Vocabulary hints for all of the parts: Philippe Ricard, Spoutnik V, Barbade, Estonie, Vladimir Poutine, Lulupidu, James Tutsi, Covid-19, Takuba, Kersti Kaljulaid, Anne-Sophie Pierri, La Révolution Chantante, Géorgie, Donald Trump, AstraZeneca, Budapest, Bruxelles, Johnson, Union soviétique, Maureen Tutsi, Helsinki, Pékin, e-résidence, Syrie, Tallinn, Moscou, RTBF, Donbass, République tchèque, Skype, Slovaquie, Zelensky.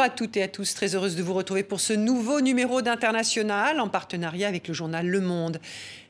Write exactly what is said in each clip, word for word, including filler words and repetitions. à toutes et à tous, très heureuse de vous retrouver pour ce nouveau numéro d'International en partenariat avec le journal Le Monde.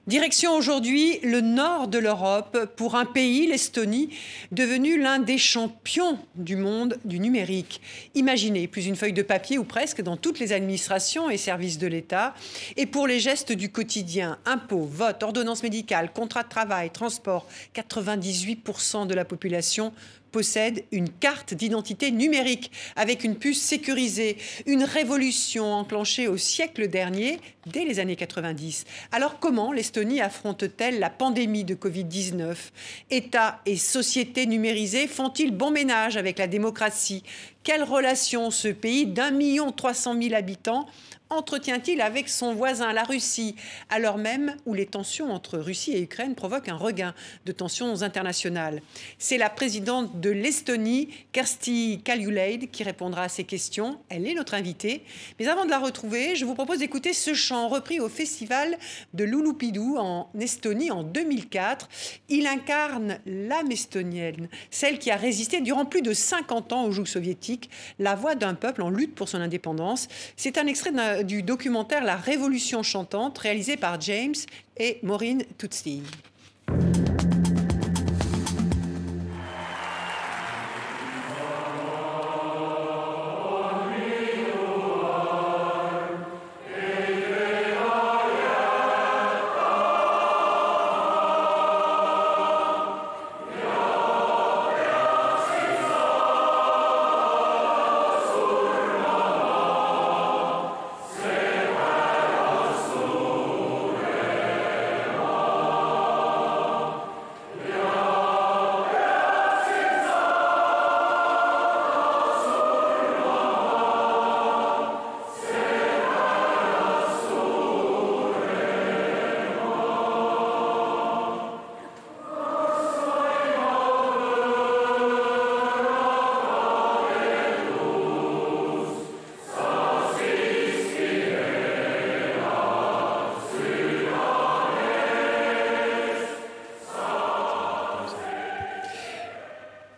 Direction aujourd'hui le nord de l'Europe pour un pays, l'Estonie, devenu l'un des champions du monde du numérique. Imaginez, plus une feuille de papier ou presque dans toutes les administrations et services de l'État. Et pour les gestes du quotidien, impôts, votes, ordonnances médicales, contrats de travail, transport, quatre-vingt-dix-huit pour cent de la population possède une carte d'identité numérique avec une puce sécurisée, une révolution enclenchée au siècle dernier, dès les années quatre-vingt-dix. Alors comment l'Estonie affronte-t-elle la pandémie de covid dix-neuf? État et société numérisées font-ils bon ménage avec la démocratie? Quelle relation ce pays d'un million trois cent mille habitants entretient-il avec son voisin, la Russie, alors même où les tensions entre Russie et Ukraine provoquent un regain de tensions internationales? C'est la présidente de l'Estonie, Kersti Kaljulaid, qui répondra à ces questions. Elle est notre invitée. Mais avant de la retrouver, je vous propose d'écouter ce chant repris au festival de Lulupidu en Estonie en deux mille quatre. Il incarne l'âme estonienne, celle qui a résisté durant plus de cinquante ans au joug soviétique, la voix d'un peuple en lutte pour son indépendance. C'est un extrait d'un du documentaire La Révolution Chantante, réalisé par James et Maureen Tutsi.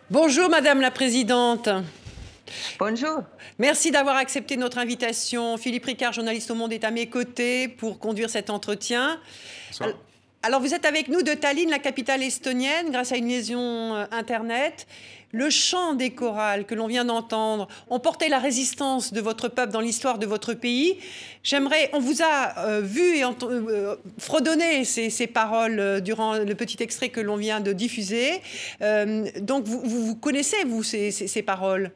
Bonjour Madame la Présidente. Bonjour. Merci d'avoir accepté notre invitation. Philippe Ricard, journaliste au Monde, est à mes côtés pour conduire cet entretien. Bonsoir. Alors, alors vous êtes avec nous de Tallinn, la capitale estonienne, grâce à une liaison euh, Internet. Le chant des chorales que l'on vient d'entendre ont porté la résistance de votre peuple dans l'histoire de votre pays. J'aimerais, on vous a euh, vu et ent- euh, fredonné ces, ces paroles euh, durant le petit extrait que l'on vient de diffuser. Euh, donc vous, vous, vous connaissez, vous, ces, ces, ces paroles?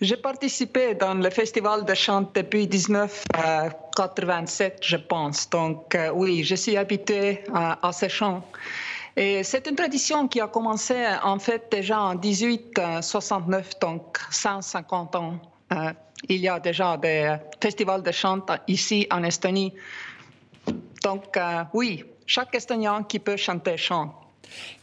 J'ai participé dans le festival de chant depuis dix-neuf cent quatre-vingt-sept, je pense. Donc euh, oui, je suis habituée à, à ces chants. Et c'est une tradition qui a commencé en fait déjà en dix-huit cent soixante-neuf, donc cent cinquante ans. Euh, il y a déjà des festivals de chant ici en Estonie. Donc euh, oui, chaque Estonien qui peut chanter chante.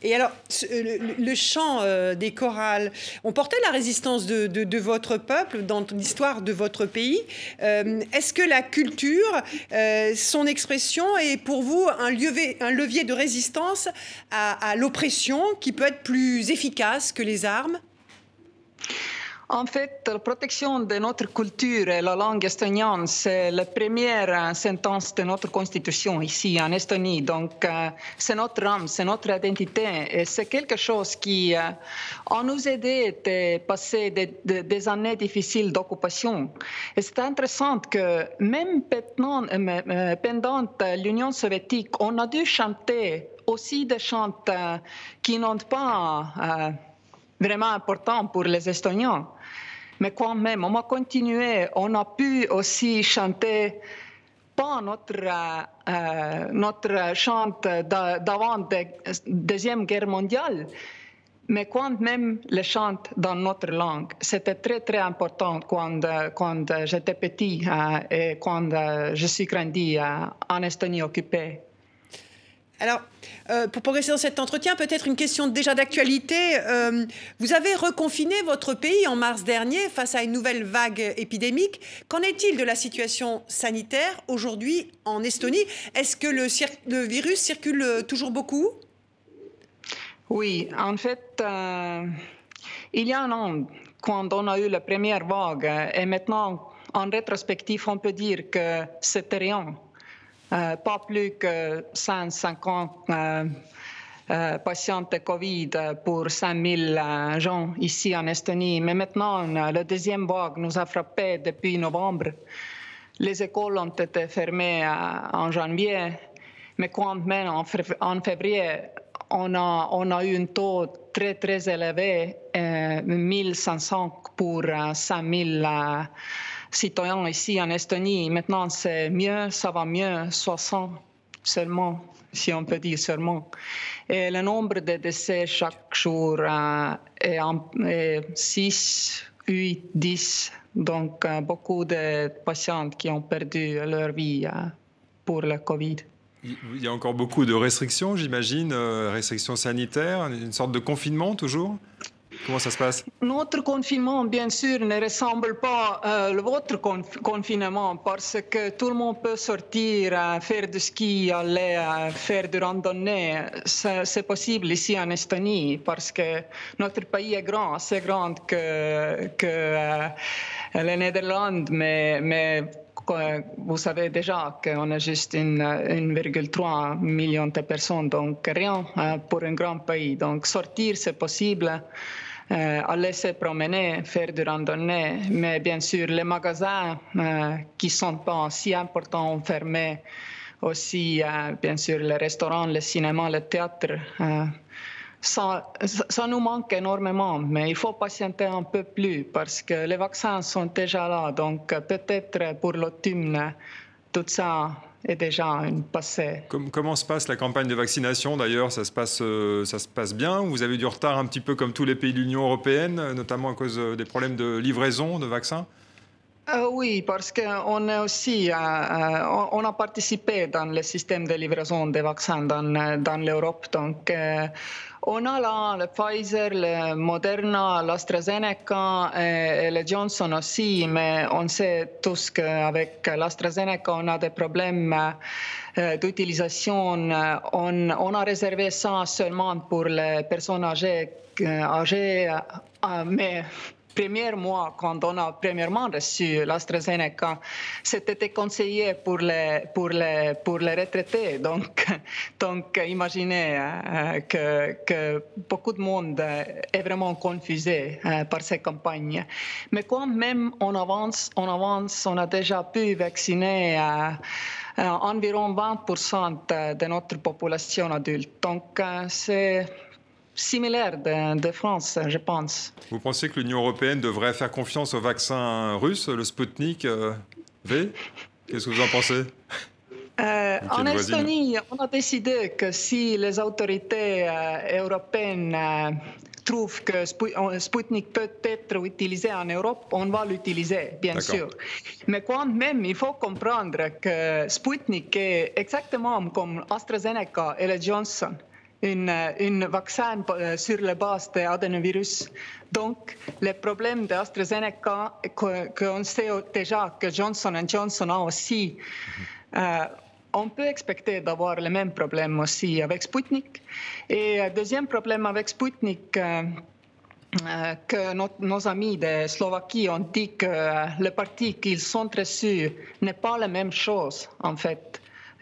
Et alors, le, le chant euh, des chorales, on portait la résistance de, de, de votre peuple dans l'histoire de votre pays. Euh, est-ce que la culture, euh, son expression, est pour vous un levier, un levier de résistance à, à l'oppression qui peut être plus efficace que les armes? En fait, la protection de notre culture et la langue estonienne, c'est la première sentence de notre constitution ici en Estonie. Donc, euh, c'est notre âme, c'est notre identité. Et c'est quelque chose qui euh, a nous aidé à passer de, de, des années difficiles d'occupation. Et c'est intéressant que même pendant, euh, pendant l'Union soviétique, on a dû chanter aussi des chants euh, qui n'ont pas... Euh, vraiment important pour les Estoniens. Mais quand même, on a continué, on a pu aussi chanter, pas notre, euh, notre chant d'avant la Deuxième Guerre mondiale, mais quand même le chant dans notre langue. C'était très, très important quand, quand j'étais petit euh, et quand je suis grandi euh, en Estonie occupée. Alors, euh, pour progresser dans cet entretien, peut-être une question déjà d'actualité. Euh, vous avez reconfiné votre pays en mars dernier face à une nouvelle vague épidémique. Qu'en est-il de la situation sanitaire aujourd'hui en Estonie? Est-ce que le, cir- le virus circule toujours beaucoup? Oui, en fait, euh, il y a un an, quand on a eu la première vague. Et maintenant, en rétrospectif, on peut dire que c'était rien. Euh, pas plus que cent cinquante euh, euh, patients de Covid pour cinq mille euh, gens ici en Estonie. Mais maintenant, la deuxième vague nous a frappés depuis novembre. Les écoles ont été fermées euh, en janvier, mais quand même en, f- en février, on a, on a eu un taux très, très élevé, euh, mille cinq cents pour euh, cinq mille euh, citoyens ici en Estonie. Maintenant, c'est mieux, ça va mieux, soixante seulement, si on peut dire seulement. Et le nombre de décès chaque jour euh, est, en, est six, huit, dix. Donc, euh, beaucoup de patients qui ont perdu leur vie euh, pour le Covid. Il y a encore beaucoup de restrictions, j'imagine, euh, restrictions sanitaires, une sorte de confinement toujours ? Comment ça se passe ? Notre confinement, bien sûr, ne ressemble pas à votre conf- confinement parce que tout le monde peut sortir, euh, faire du ski, aller euh, faire du randonnée. C'est, c'est possible ici en Estonie parce que notre pays est grand, assez grand que, que euh, les Néerlandes, mais... mais vous savez déjà qu'on a juste un virgule trois million de personnes, donc rien pour un grand pays. Donc sortir, c'est possible, euh, aller se promener, faire des randonnées. Mais bien sûr, les magasins euh, qui ne sont pas si importants ont fermé. Aussi, euh, bien sûr, les restaurants, les cinémas, les théâtres. Euh, Ça, ça nous manque énormément, mais il faut patienter un peu plus parce que les vaccins sont déjà là. Donc peut-être pour l'automne, tout ça est déjà passé. Comme, comment se passe la campagne de vaccination d'ailleurs ? Ça se passe, ça se passe bien ? Vous avez du retard un petit peu comme tous les pays de l'Union européenne, notamment à cause des problèmes de livraison de vaccins ? Euh, oui, parce qu'on est aussi, euh, on a participé dans le système de livraison des vaccins dans, dans l'Europe. Donc, euh, on a là le Pfizer, le Moderna, l'AstraZeneca et, et le Johnson aussi. Mais on sait tous qu'avec l'AstraZeneca, on a des problèmes euh, d'utilisation. On, on a réservé ça seulement pour les personnes âgées, âgées euh, mais... Premier mois, quand on a premièrement reçu l'AstraZeneca, c'était conseillé pour les, pour les, pour les retraités. Donc, donc imaginez euh, que, que beaucoup de monde est vraiment confusé euh, par ces campagnes. Mais quand même, on avance, on avance, on a déjà pu vacciner euh, euh, environ vingt pour cent de notre population adulte. Donc, euh, c'est... similaire de, de France, je pense. Vous pensez que l'Union européenne devrait faire confiance au vaccin russe, le Spoutnik euh, V ? Qu'est-ce que vous en pensez ? euh, En Estonie, on a décidé que si les autorités euh, européennes euh, trouvent que Spoutnik peut être utilisé en Europe, on va l'utiliser, bien D'accord. sûr. Mais quand même, il faut comprendre que Spoutnik est exactement comme AstraZeneca et le Johnson. Un vaccin sur la base de l'adénovirus. Donc, le problème d'AstraZeneca, qu'on sait déjà que Johnson and Johnson a aussi, mm-hmm. euh, on peut expecter d'avoir le même problème aussi avec Spoutnik. Et euh, deuxième problème avec Spoutnik, euh, euh, que no- nos amis de Slovaquie ont dit que euh, le parti qu'ils ont reçu n'est pas la même chose, en fait.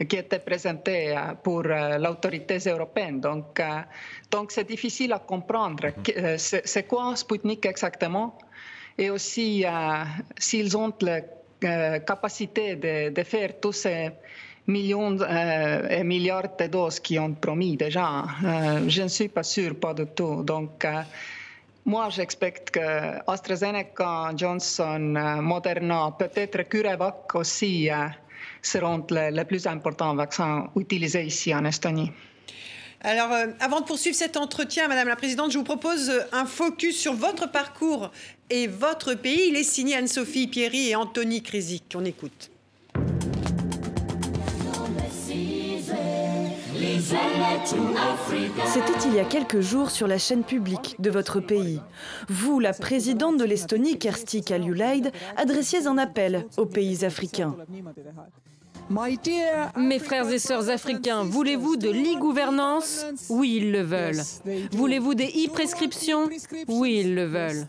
Qui était présenté pour l'autorité européenne. Donc, euh, donc c'est difficile à comprendre. Mm-hmm. C'est, c'est quoi Spoutnik exactement ? Et aussi, euh, s'ils ont la euh, capacité de, de faire tous ces millions euh, et milliards de doses qu'ils ont promis déjà, euh, je ne suis pas sûr, pas du tout. Donc, euh, moi, j'expecte que AstraZeneca, Johnson, euh, Moderna, peut-être Curevac aussi... Euh, seront les, les plus importants vaccins utilisés ici en Estonie. Alors, euh, avant de poursuivre cet entretien, Madame la Présidente, je vous propose un focus sur votre parcours et votre pays. Il est signé Anne-Sophie Pierri et Anthony Krizik. On écoute. C'était il y a quelques jours sur la chaîne publique de votre pays. Vous, la présidente de l'Estonie, Kersti Kaljulaid, adressiez un appel aux pays africains. Mes frères et sœurs africains, voulez-vous de l'e-gouvernance? Oui, ils le veulent. Voulez-vous des e-prescriptions? Oui, ils le veulent.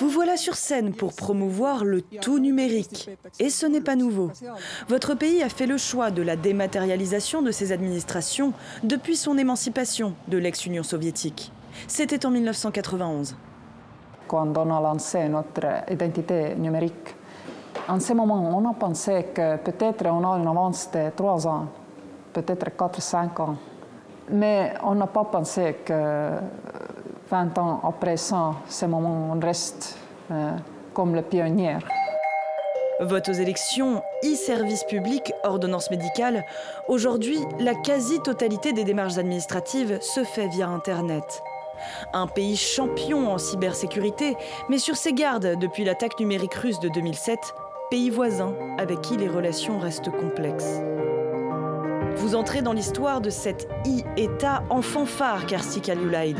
Vous voilà sur scène pour promouvoir le tout numérique. Et ce n'est pas nouveau. Votre pays a fait le choix de la dématérialisation de ses administrations depuis son émancipation de l'ex-Union soviétique. C'était en mille neuf cent quatre-vingt-onze. Quand on a lancé notre identité numérique, en ce moment, on a pensé que peut-être on a une avance de trois ans, peut-être quatre à cinq ans. Mais on n'a pas pensé que vingt ans après ça, ce moment, on reste euh, comme le pionnier. Vote aux élections, e-services publics, ordonnances médicales. Aujourd'hui, la quasi-totalité des démarches administratives se fait via Internet. Un pays champion en cybersécurité, mais sur ses gardes depuis l'attaque numérique russe de deux mille sept, pays voisin avec qui les relations restent complexes. Vous entrez dans l'histoire de cet e-État en fanfare, Kersti Kaljulaid.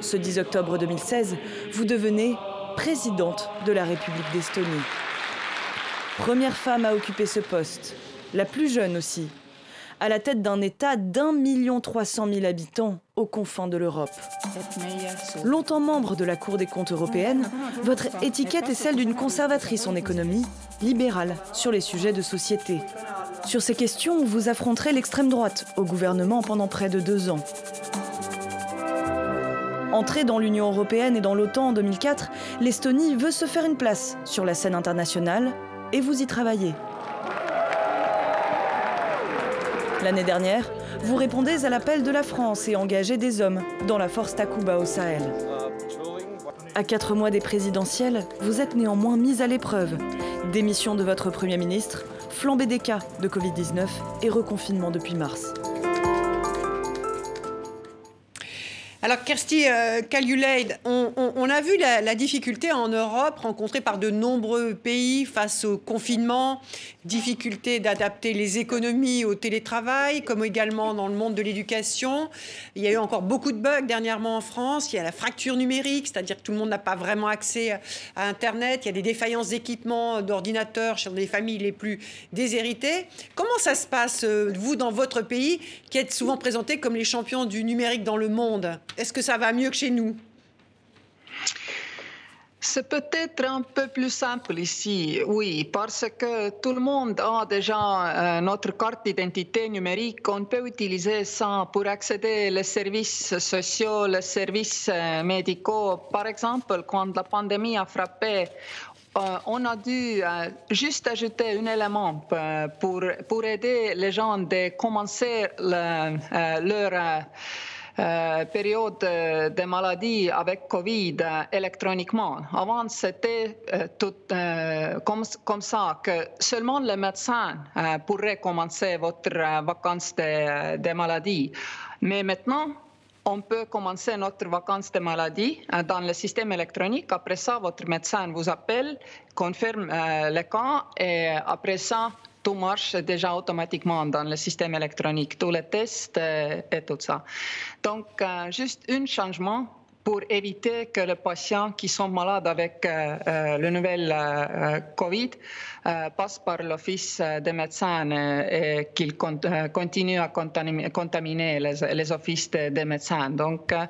Ce dix octobre deux mille seize, vous devenez présidente de la République d'Estonie. Première femme à occuper ce poste, la plus jeune aussi, à la tête d'un État d'un million trois cent mille habitants aux confins de l'Europe. Longtemps membre de la Cour des comptes européenne, votre étiquette est celle d'une conservatrice en économie, libérale sur les sujets de société. Sur ces questions, vous affronterez l'extrême droite au gouvernement pendant près de deux ans. Entrée dans l'Union européenne et dans l'OTAN en deux mille quatre, l'Estonie veut se faire une place sur la scène internationale et vous y travaillez. L'année dernière, vous répondez à l'appel de la France et engagez des hommes dans la force Takuba au Sahel. À quatre mois des présidentielles, vous êtes néanmoins mise à l'épreuve. Démission de votre Premier ministre, flambée des cas de covid dix-neuf et reconfinement depuis mars. Alors Kersti euh, Kaljulaid, on, on, on a vu la, la difficulté en Europe rencontrée par de nombreux pays face au confinement, difficulté d'adapter les économies au télétravail, comme également dans le monde de l'éducation. Il y a eu encore beaucoup de bugs dernièrement en France, il y a la fracture numérique, c'est-à-dire que tout le monde n'a pas vraiment accès à, à Internet, il y a des défaillances d'équipements, d'ordinateurs chez les familles les plus déshéritées. Comment ça se passe, vous, dans votre pays, qui êtes souvent présenté comme les champions du numérique dans le monde ? Est-ce que ça va mieux que chez nous? C'est peut-être un peu plus simple ici, oui, parce que tout le monde a déjà notre carte d'identité numérique qu'on peut utiliser ça pour accéder aux services sociaux, les services médicaux. Par exemple, quand la pandémie a frappé, Euh, on a dû euh, juste ajouter un élément euh, pour, pour aider les gens de commencer le, euh, leur euh, euh, période de maladie avec Covid euh, électroniquement. Avant, c'était euh, tout, euh, comme, comme ça que seulement les médecins euh, pourraient commencer votre euh, vacances de, de maladie. Mais maintenant, on peut commencer notre vacances de maladie dans le système électronique. Après ça, votre médecin vous appelle, confirme euh, le cas et après ça, tout marche déjà automatiquement dans le système électronique, tous les tests euh, et tout ça. Donc, euh, juste un changement pour éviter que les patients qui sont malades avec euh, euh, le nouvel euh, Covid euh, passent par l'office des médecins et, et qu'ils con- euh, continuent à contaminer, contaminer les, les offices des de médecins. Donc, euh,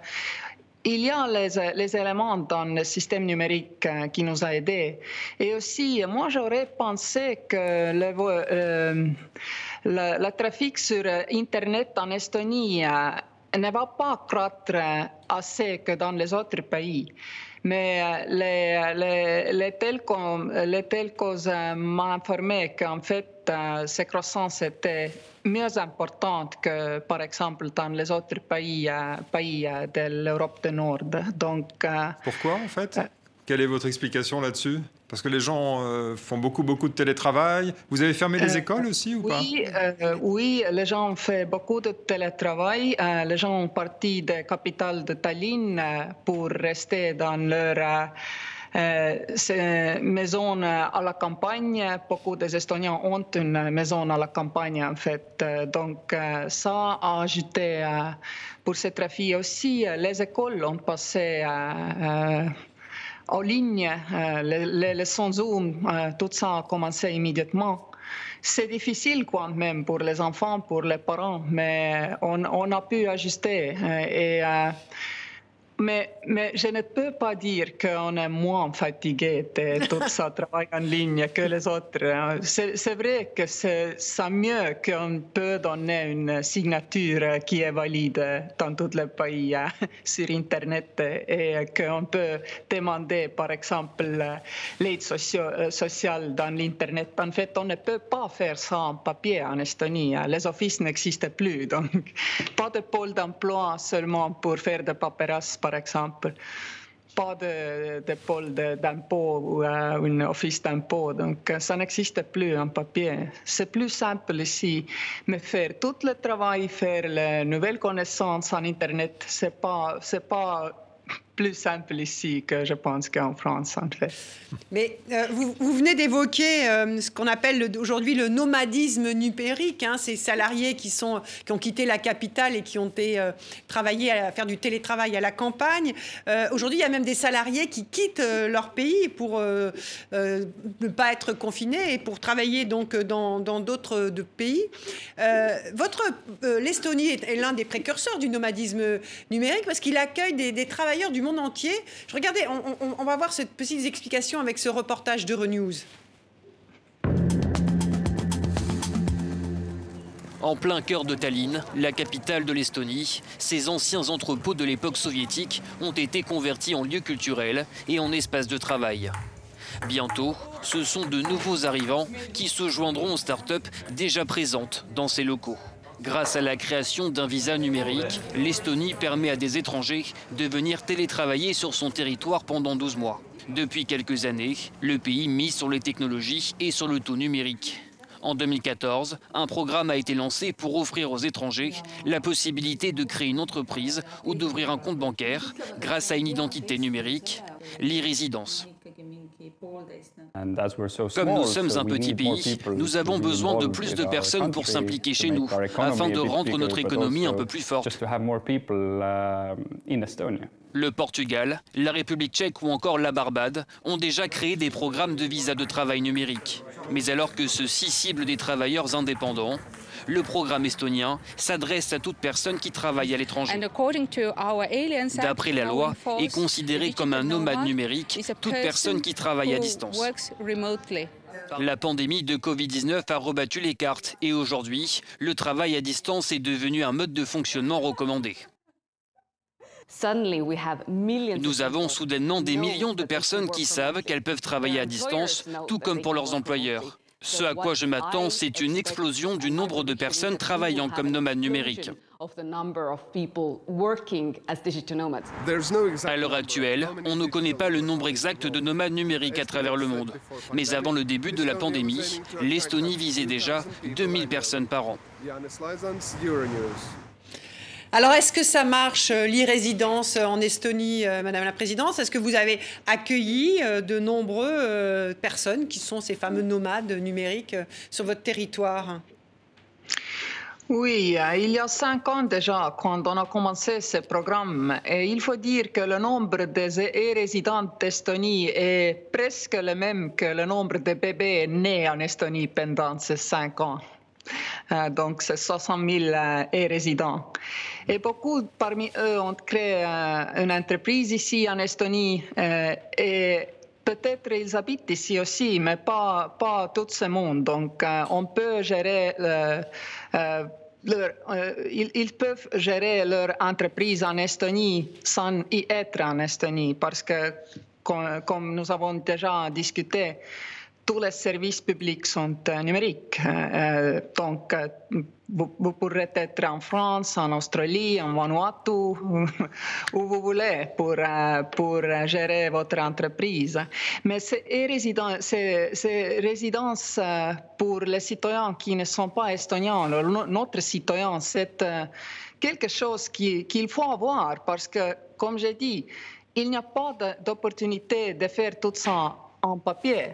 il y a les, les éléments dans le système numérique euh, qui nous a aidés. Et aussi, moi, j'aurais pensé que le, euh, le, le trafic sur Internet en Estonie euh, ne va pas croître assez que dans les autres pays. Mais les, les, les telcos, les telcos m'ont informé qu'en fait, cette croissance était mieux importante que, par exemple, dans les autres pays, pays de l'Europe du Nord. Donc, pourquoi, en fait ? Quelle est votre explication là-dessus ? Parce que les gens euh, font beaucoup, beaucoup de télétravail. Vous avez fermé les écoles aussi ou pas ? Oui, euh, oui, les gens ont fait beaucoup de télétravail. Euh, les gens ont parti de la capitale de Tallinn euh, pour rester dans leur euh, euh, maison à la campagne. Beaucoup des Estoniens ont une maison à la campagne, en fait. Donc, euh, ça a ajouté euh, pour ces trafics aussi. Les écoles ont passé... Euh, euh, en ligne, euh, les, les leçons Zoom, euh, tout ça a commencé immédiatement. C'est difficile quand même pour les enfants, pour les parents, mais on, on a pu ajuster. Euh, et, euh, mais, mais je ne peux pas dire qu'on est moins fatigué de tout ce travail en ligne que les autres. C'est, c'est vrai que c'est ça mieux qu'on peut donner une signature qui est valide dans tout le pays euh, sur Internet et qu'on peut demander, par exemple, l'aide socio- sociale dans l'Internet. En fait, on ne peut pas faire ça en papier en Estonie. Les offices n'existent plus. Donc, pas de pôle d'emploi seulement pour faire de paperasse, par exemple, pas de, de pôle de, d'impôt ou euh, une office d'impôt. Donc, ça n'existe plus en papier. C'est plus simple ici. Mais faire tout le travail, faire les nouvelles connaissances en Internet, c'est pas, c'est pas plus simple ici que je pense qu'en France, en fait. Mais euh, vous, vous venez d'évoquer euh, ce qu'on appelle le, aujourd'hui le nomadisme numérique, hein, ces salariés qui, sont, qui ont quitté la capitale et qui ont été euh, travailler à faire du télétravail à la campagne. Euh, aujourd'hui, il y a même des salariés qui quittent euh, leur pays pour euh, euh, ne pas être confinés et pour travailler donc dans, dans d'autres de pays. Euh, votre, euh, L'Estonie est, est l'un des précurseurs du nomadisme numérique parce qu'il accueille des, des travailleurs du monde entier. Je regardais, on, on, on va voir cette petite explication avec ce reportage d'Euronews. En plein cœur de Tallinn, la capitale de l'Estonie, ces anciens entrepôts de l'époque soviétique ont été convertis en lieux culturels et en espaces de travail. Bientôt, ce sont de nouveaux arrivants qui se joindront aux startups déjà présentes dans ces locaux. Grâce à la création d'un visa numérique, l'Estonie permet à des étrangers de venir télétravailler sur son territoire pendant douze mois. Depuis quelques années, le pays mise sur les technologies et sur le tout numérique. En deux mille quatorze, un programme a été lancé pour offrir aux étrangers la possibilité de créer une entreprise ou d'ouvrir un compte bancaire grâce à une identité numérique, l'e-résidence. Comme nous sommes un petit pays, nous avons besoin de plus de personnes pour s'impliquer chez nous, afin de rendre notre économie un peu plus forte. Le Portugal, la République tchèque ou encore la Barbade ont déjà créé des programmes de visa de travail numérique. Mais alors que ceux-ci ciblent des travailleurs indépendants, le programme estonien s'adresse à toute personne qui travaille à l'étranger. D'après la loi, est considérée comme un nomade numérique toute personne qui travaille à distance. La pandémie de covid dix-neuf a rebattu les cartes et aujourd'hui, le travail à distance est devenu un mode de fonctionnement recommandé. Nous avons soudainement des millions de personnes qui savent qu'elles peuvent travailler à distance, tout comme pour leurs employeurs. Ce à quoi je m'attends, c'est une explosion du nombre de personnes travaillant comme nomades numériques. À l'heure actuelle, on ne connaît pas le nombre exact de nomades numériques à travers le monde. Mais avant le début de la pandémie, l'Estonie visait déjà deux mille personnes par an. Alors, est-ce que ça marche, l'e-résidence en Estonie, euh, Madame la Présidente? Est-ce que vous avez accueilli euh, de nombreuses euh, personnes qui sont ces fameux nomades numériques euh, sur votre territoire? Oui, il y a cinq ans déjà, quand on a commencé ce programme, et il faut dire que le nombre des e-résidents d'Estonie est presque le même que le nombre de bébés nés en Estonie pendant ces cinq ans. Donc, c'est soixante mille e-résidents. Et beaucoup parmi eux ont créé une entreprise ici en Estonie. Et peut-être ils habitent ici aussi, mais pas, pas tout ce monde. Donc, on peut gérer... Le, euh, Leur, euh, ils, ils peuvent gérer leur entreprise en Estonie sans y être en Estonie, parce que, comme, comme nous avons déjà discuté, tous les services publics sont euh, numériques. Euh, donc, euh, vous, vous pourrez être en France, en Australie, en Vanuatu, où vous voulez pour, euh, pour gérer votre entreprise. Mais ces résidences euh, pour les citoyens qui ne sont pas estoniens, le, notre citoyen, c'est euh, quelque chose qui, qu'il faut avoir parce que, comme j'ai dit, il n'y a pas de, d'opportunité de faire tout ça en papier.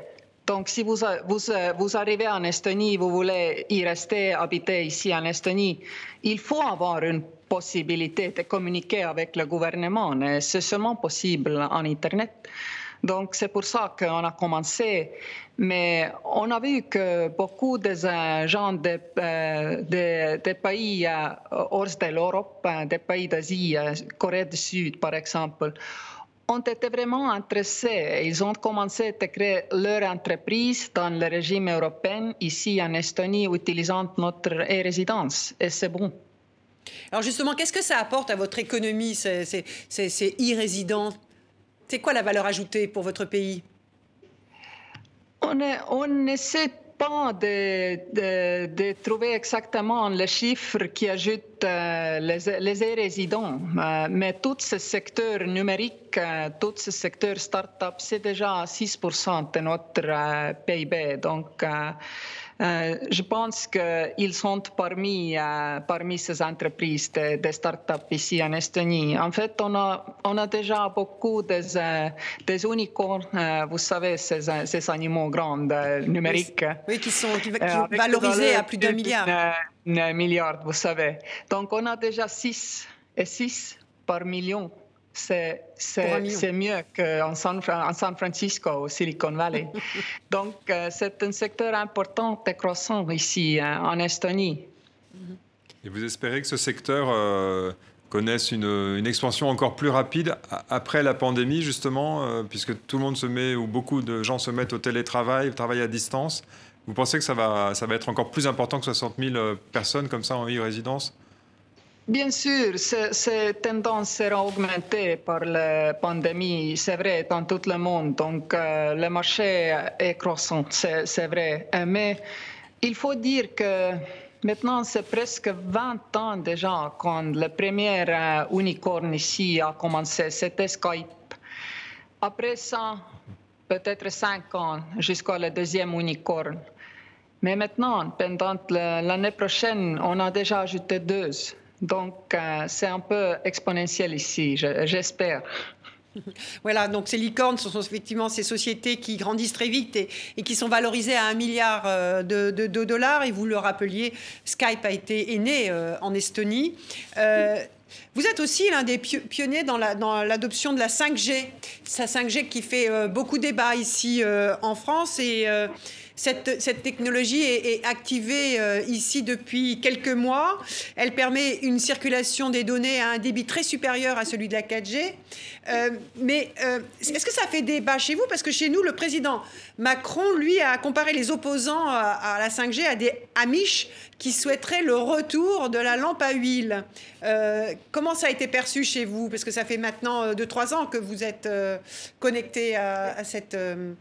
Donc, si vous, vous, vous arrivez en Estonie, vous voulez y rester, habiter ici en Estonie, il faut avoir une possibilité de communiquer avec le gouvernement. C'est seulement possible en Internet. Donc c'est pour ça qu'on a commencé. Mais on a vu que beaucoup de gens des de, de pays hors de l'Europe, des pays d'Asie, Corée du Sud par exemple, ont été vraiment intéressés. Ils ont commencé à créer leur entreprise dans le régime européen, ici en Estonie, utilisant notre e-résidence. Et c'est bon. Alors justement, qu'est-ce que ça apporte à votre économie, ces, ces, ces, ces e-résidents? C'est quoi la valeur ajoutée pour votre pays? On, est, on essaie pas de, de, de trouver exactement les chiffres qui ajoutent euh, les, les e-résidents. Euh, mais tous ces secteurs numériques, euh, tous ces secteurs start-up, c'est déjà six pour cent de notre euh, P I B. Donc, euh, euh, je pense qu'ils sont parmi, euh, parmi ces entreprises de, de start-up ici en Estonie. En fait, on a, on a déjà beaucoup des, euh, des unicorns, euh, vous savez, ces, ces animaux grands euh, numériques. Oui. Oui, qui sont, qui, qui sont valorisés à plus d'un milliard. Un milliard, vous savez. Donc, on a déjà six et six par million. C'est, c'est, c'est mieux qu'en San, San Francisco, au Silicon Valley. Donc, c'est un secteur important et croissant ici, en Estonie. Et vous espérez que ce secteur euh, connaisse une, une expansion encore plus rapide après la pandémie, justement, euh, puisque tout le monde se met, ou beaucoup de gens se mettent au télétravail, au travail à distance. Vous pensez que ça va, ça va être encore plus important que soixante mille personnes comme ça en e-résidence? Bien sûr, cette tendance sera augmentée par la pandémie, c'est vrai, dans tout le monde. Donc, euh, le marché est croissant, c'est, c'est vrai. Mais il faut dire que maintenant, c'est presque vingt ans déjà quand le premier euh, unicorn ici a commencé, c'était Skype. Après ça, peut-être cinq ans jusqu'à le deuxième unicorn. Mais maintenant, pendant l'année prochaine, on a déjà ajouté deux. Donc, euh, c'est un peu exponentiel ici, je, j'espère. Voilà, donc ces licornes, ce sont effectivement ces sociétés qui grandissent très vite et, et qui sont valorisées à un milliard de, de, de dollars. Et vous le rappeliez, Skype a été est né euh, en Estonie. Euh, Vous êtes aussi l'un des pionniers dans, la, dans l'adoption de la cinq G. La cinq G qui fait euh, beaucoup débat ici euh, en France. Et euh, cette, cette technologie est, est activée euh, ici depuis quelques mois. Elle permet une circulation des données à un débit très supérieur à celui de la quatre G. Euh, mais euh, est-ce que ça fait débat chez vous? Parce que chez nous, le président Macron, lui, a comparé les opposants à, à la cinq G à des Amish qui souhaiteraient le retour de la lampe à huile. Euh, Comment ça a été perçu chez vous? Parce que ça fait maintenant deux à trois ans que vous êtes euh, connecté à, à, cette, euh,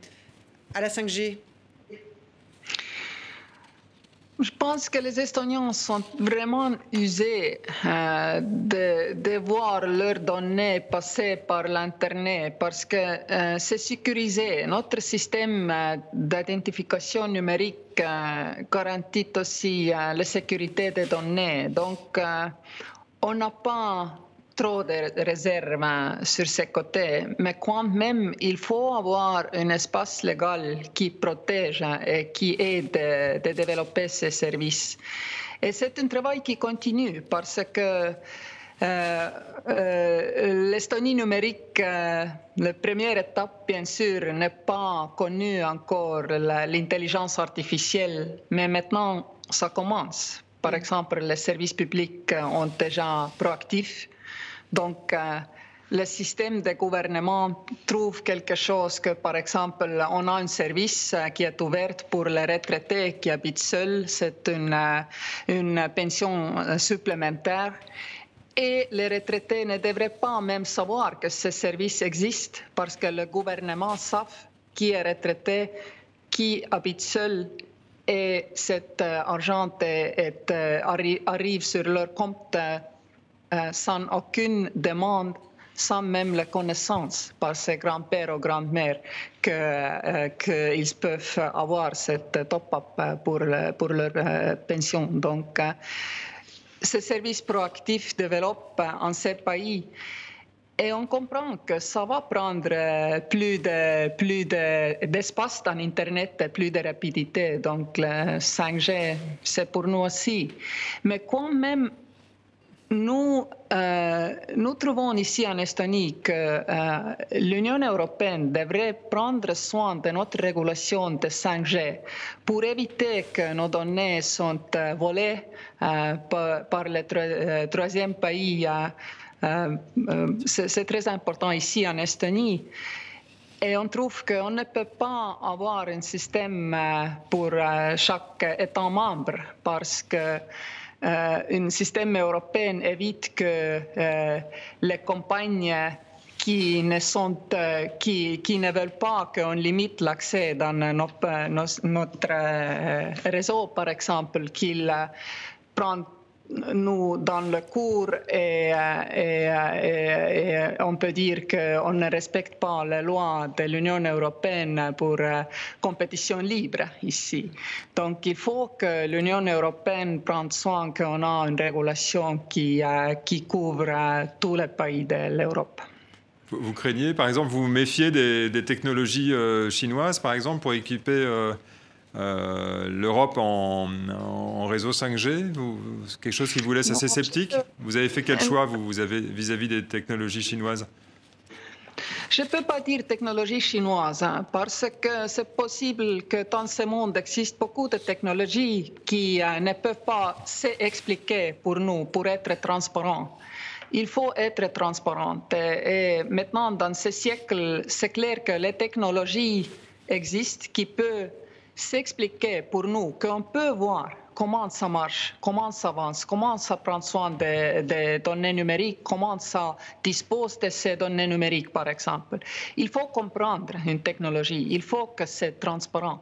à la cinq G. Je pense que les Estoniens sont vraiment usés euh, de, de voir leurs données passer par l'Internet parce que euh, c'est sécurisé. Notre système euh, d'identification numérique euh, garantit aussi euh, la sécurité des données. Donc, euh, on n'a pas trop de réserves sur ces côtés, mais quand même, il faut avoir un espace légal qui protège et qui aide à développer ces services. Et c'est un travail qui continue parce que euh, euh, l'Estonie numérique, euh, la première étape, bien sûr, n'est pas connue encore, la, l'intelligence artificielle, mais maintenant, ça commence. Par exemple, les services publics sont déjà proactifs. Donc, euh, le système de gouvernement trouve quelque chose que, par exemple, on a un service qui est ouvert pour les retraités qui habitent seuls. C'est une, une pension supplémentaire. Et les retraités ne devraient pas même savoir que ce service existe parce que le gouvernement sait qui est retraité, qui habite seul. Et cet argent est, est, arrive sur leur compte euh, sans aucune demande, sans même la connaissance par ses grands-pères ou grands-mères que, euh, qu'ils peuvent avoir cette top-up pour, pour leur euh, pension. Donc, euh, ce service proactif développe en ces pays. Et on comprend que ça va prendre plus, de, plus de, d'espace dans Internet, plus de rapidité. Donc, le cinq G, c'est pour nous aussi. Mais quand même, Nous, euh, nous trouvons ici en Estonie que euh, l'Union européenne devrait prendre soin de notre régulation de cinq G pour éviter que nos données soient volées euh, par, par le euh, troisième pays. Euh, euh, c'est, c'est très important ici en Estonie. Et on trouve qu'on ne peut pas avoir un système pour chaque État membre parce que Euh, un système européen évite que euh, les compagnies qui ne, sont, euh, qui, qui ne veulent pas qu'on limite l'accès dans notre, notre euh, réseau, par exemple, qu'ils euh, prennent nous dans le cours et, et, et, et on peut dire qu'on ne respecte pas les lois de l'Union européenne pour euh, compétition libre ici. Donc il faut que l'Union européenne prenne soin qu'on a une régulation qui, euh, qui couvre euh, tous les pays de l'Europe. Vous craignez, par exemple, vous vous méfiez des, des technologies euh, chinoises, par exemple, pour équiper euh... Euh, l'Europe en, en réseau cinq G, vous, quelque chose qui vous laisse assez sceptique? Vous avez fait quel choix, vous, vous avez, vis-à-vis des technologies chinoises? Je ne peux pas dire technologie chinoise, hein, parce que c'est possible que dans ce monde existe beaucoup de technologies qui euh, ne peuvent pas s'expliquer pour nous, pour être transparents. Il faut être transparent. Et, et maintenant, dans ce siècle, c'est clair que les technologies existent qui peuvent s'expliquer pour nous, qu'on peut voir comment ça marche, comment ça avance, comment ça prend soin des, des données numériques, comment ça dispose de ces données numériques, par exemple. Il faut comprendre une technologie, il faut que c'est transparent.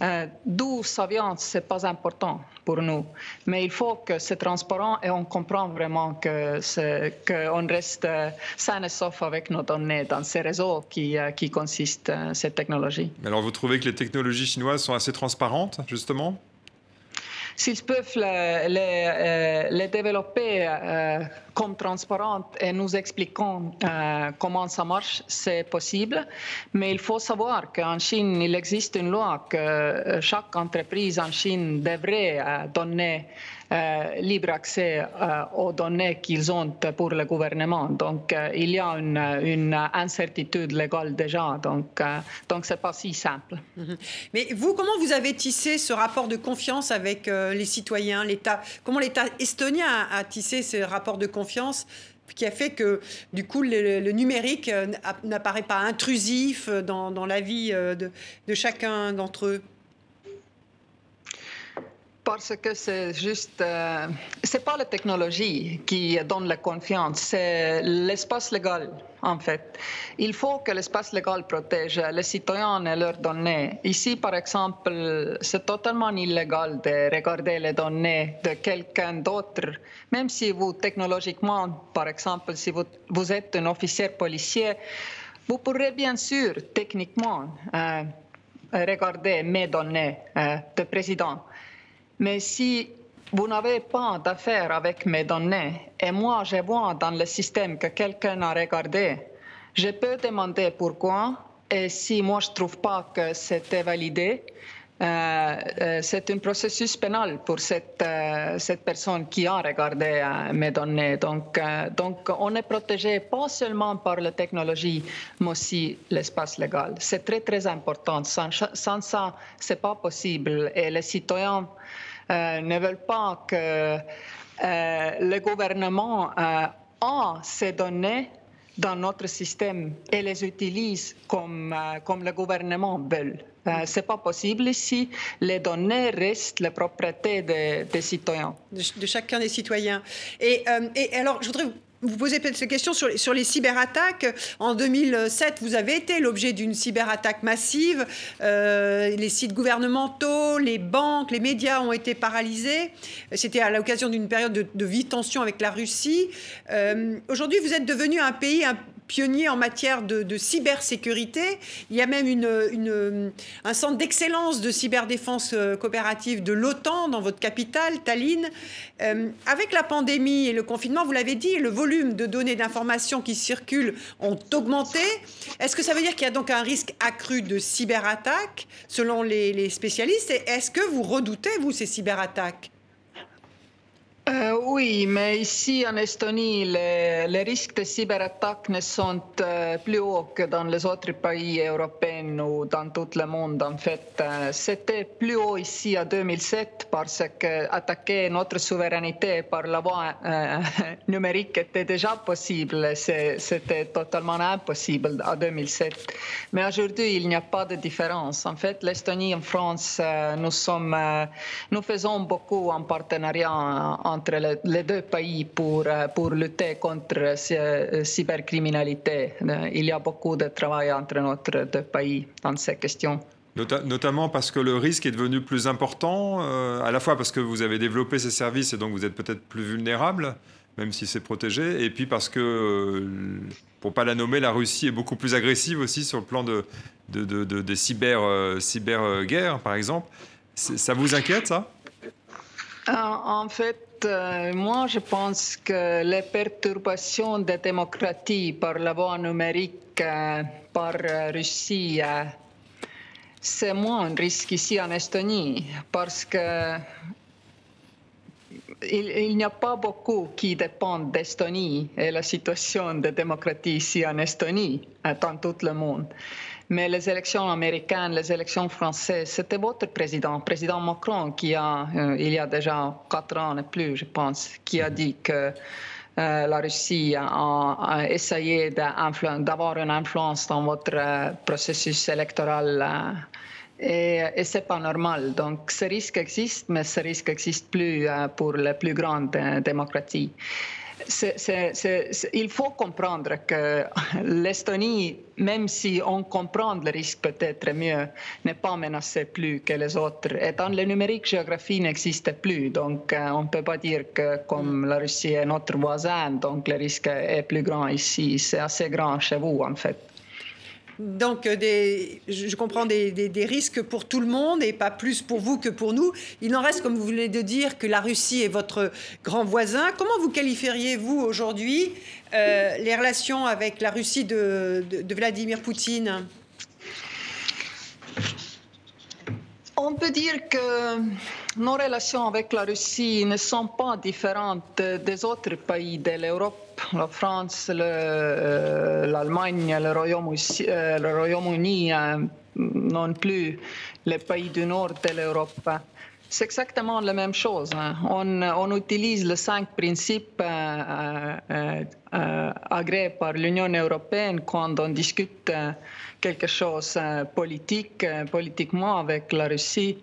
Euh, d'où ça vient, ce n'est pas important pour nous, mais il faut que c'est transparent et on comprend vraiment que qu'on reste euh, sain et sauf avec nos données dans ces réseaux qui, euh, qui consistent à euh, cette technologie. Mais alors vous trouvez que les technologies chinoises sont assez transparentes, justement? S'ils peuvent les, les, les développer euh, comme transparentes et nous expliquons euh, comment ça marche, c'est possible. Mais il faut savoir qu'en Chine, il existe une loi que chaque entreprise en Chine devrait euh, donner euh, libre accès euh, aux données qu'ils ont pour le gouvernement. Donc, euh, il y a une, une incertitude légale déjà. Donc, euh, donc c'est pas si simple. Mais vous, comment vous avez tissé ce rapport de confiance avec euh, les citoyens, l'État? Comment l'État estonien a, a tissé ce rapport de confiance qui a fait que, du coup, le, le numérique n'apparaît pas intrusif dans, dans la vie de, de chacun d'entre eux? Parce que c'est juste, euh, c'est pas la technologie qui donne la confiance, c'est l'espace légal en fait. Il faut que l'espace légal protège les citoyens et leurs données. Ici, par exemple, c'est totalement illégal de regarder les données de quelqu'un d'autre, même si vous technologiquement, par exemple, si vous, vous êtes un officier policier, vous pourrez bien sûr techniquement euh, regarder mes données euh, de président. Mais si vous n'avez pas d'affaires avec mes données, et moi je vois dans le système que quelqu'un a regardé, je peux demander pourquoi, et si moi je ne trouve pas que c'était validé, euh, c'est un processus pénal pour cette, euh, cette personne qui a regardé euh, mes données. Donc, euh, donc on est protégé pas seulement par la technologie, mais aussi l'espace légal. C'est très très important, sans, sans ça ce n'est pas possible, et les citoyens Euh, ne veulent pas que euh, le gouvernement euh, a ces données dans notre système et les utilise comme, euh, comme le gouvernement veut. Euh, ce n'est pas possible ici. Les données restent la propriété des, des citoyens. De, de chacun des citoyens. Et, euh, et alors, je voudrais vous posez peut-être cette question sur les, sur les cyberattaques. En deux mille sept, vous avez été l'objet d'une cyberattaque massive. Euh, les sites gouvernementaux, les banques, les médias ont été paralysés. C'était à l'occasion d'une période de, de vive tension avec la Russie. Euh, aujourd'hui, vous êtes devenu un pays un, pionnier en matière de, de cybersécurité. Il y a même une, une, un centre d'excellence de cyberdéfense coopérative de l'OTAN dans votre capitale, Tallinn. Euh, avec la pandémie et le confinement, vous l'avez dit, le volume de données d'informations qui circulent ont augmenté. Est-ce que ça veut dire qu'il y a donc un risque accru de cyberattaque, selon les, les spécialistes? Et est-ce que vous redoutez, vous, ces cyberattaques? Euh, oui, mais ici en Estonie, les, les risques de cyberattaques ne sont euh, plus hauts que dans les autres pays européens ou dans tout le monde. En fait, euh, c'était plus haut ici en deux mille sept parce qu'attaquer notre souveraineté par la voie euh, numérique était déjà possible. C'est, c'était totalement impossible en deux mille sept. Mais aujourd'hui, il n'y a pas de différence. En fait, l'Estonie et la France, euh, nous, sommes, euh, nous faisons beaucoup en partenariat en, en entre les deux pays pour, pour lutter contre la cybercriminalité. Il y a beaucoup de travail entre nos deux pays dans ces questions. Nota- notamment parce que le risque est devenu plus important, euh, à la fois parce que vous avez développé ces services et donc vous êtes peut-être plus vulnérable, même si c'est protégé, et puis parce que, euh, pour ne pas la nommer, la Russie est beaucoup plus agressive aussi sur le plan de, de, de, de, des cyber, euh, cyberguerres, par exemple. C'est, ça vous inquiète, ça ? euh, En fait, moi, je pense que les perturbations de démocratie par la voie numérique, par la Russie, c'est moins un risque ici en Estonie, parce que il, il n'y a pas beaucoup qui dépendent d'Estonie et la situation de démocratie ici en Estonie, dans tout le monde. Mais les élections américaines, les élections françaises, c'était votre président, président Macron, qui a, euh, il y a déjà quatre ans et plus, je pense, qui a dit que euh, la Russie a, a essayé d'avoir une influence dans votre euh, processus électoral. Euh, et, et ce n'est pas normal. Donc, ce risque existe, mais ce risque n'existe plus euh, pour les plus grandes euh, démocraties. C'est, c'est, c'est, c'est, il faut comprendre que l'Estonie, même si on comprend le risque peut-être mieux, n'est pas menacée plus que les autres. Et dans le numérique, la géographie n'existe plus. Donc, on ne peut pas dire que comme la Russie est notre voisin, donc le risque est plus grand ici. C'est assez grand chez vous, en fait. Donc, des, je comprends des, des, des risques pour tout le monde et pas plus pour vous que pour nous. Il en reste, comme vous venez de dire, que la Russie est votre grand voisin. Comment vous qualifieriez-vous aujourd'hui euh, les relations avec la Russie de, de, de Vladimir Poutine ? On peut dire que nos relations avec la Russie ne sont pas différentes des autres pays de l'Europe. La France, le, euh, l'Allemagne, le, Royaume, euh, le Royaume-Uni euh, non plus les pays du nord de l'Europe. C'est exactement la même chose. Hein. On, on utilise les cinq principes euh, euh, euh, agréés par l'Union européenne quand on discute euh, quelque chose euh, politique, euh, politiquement avec la Russie.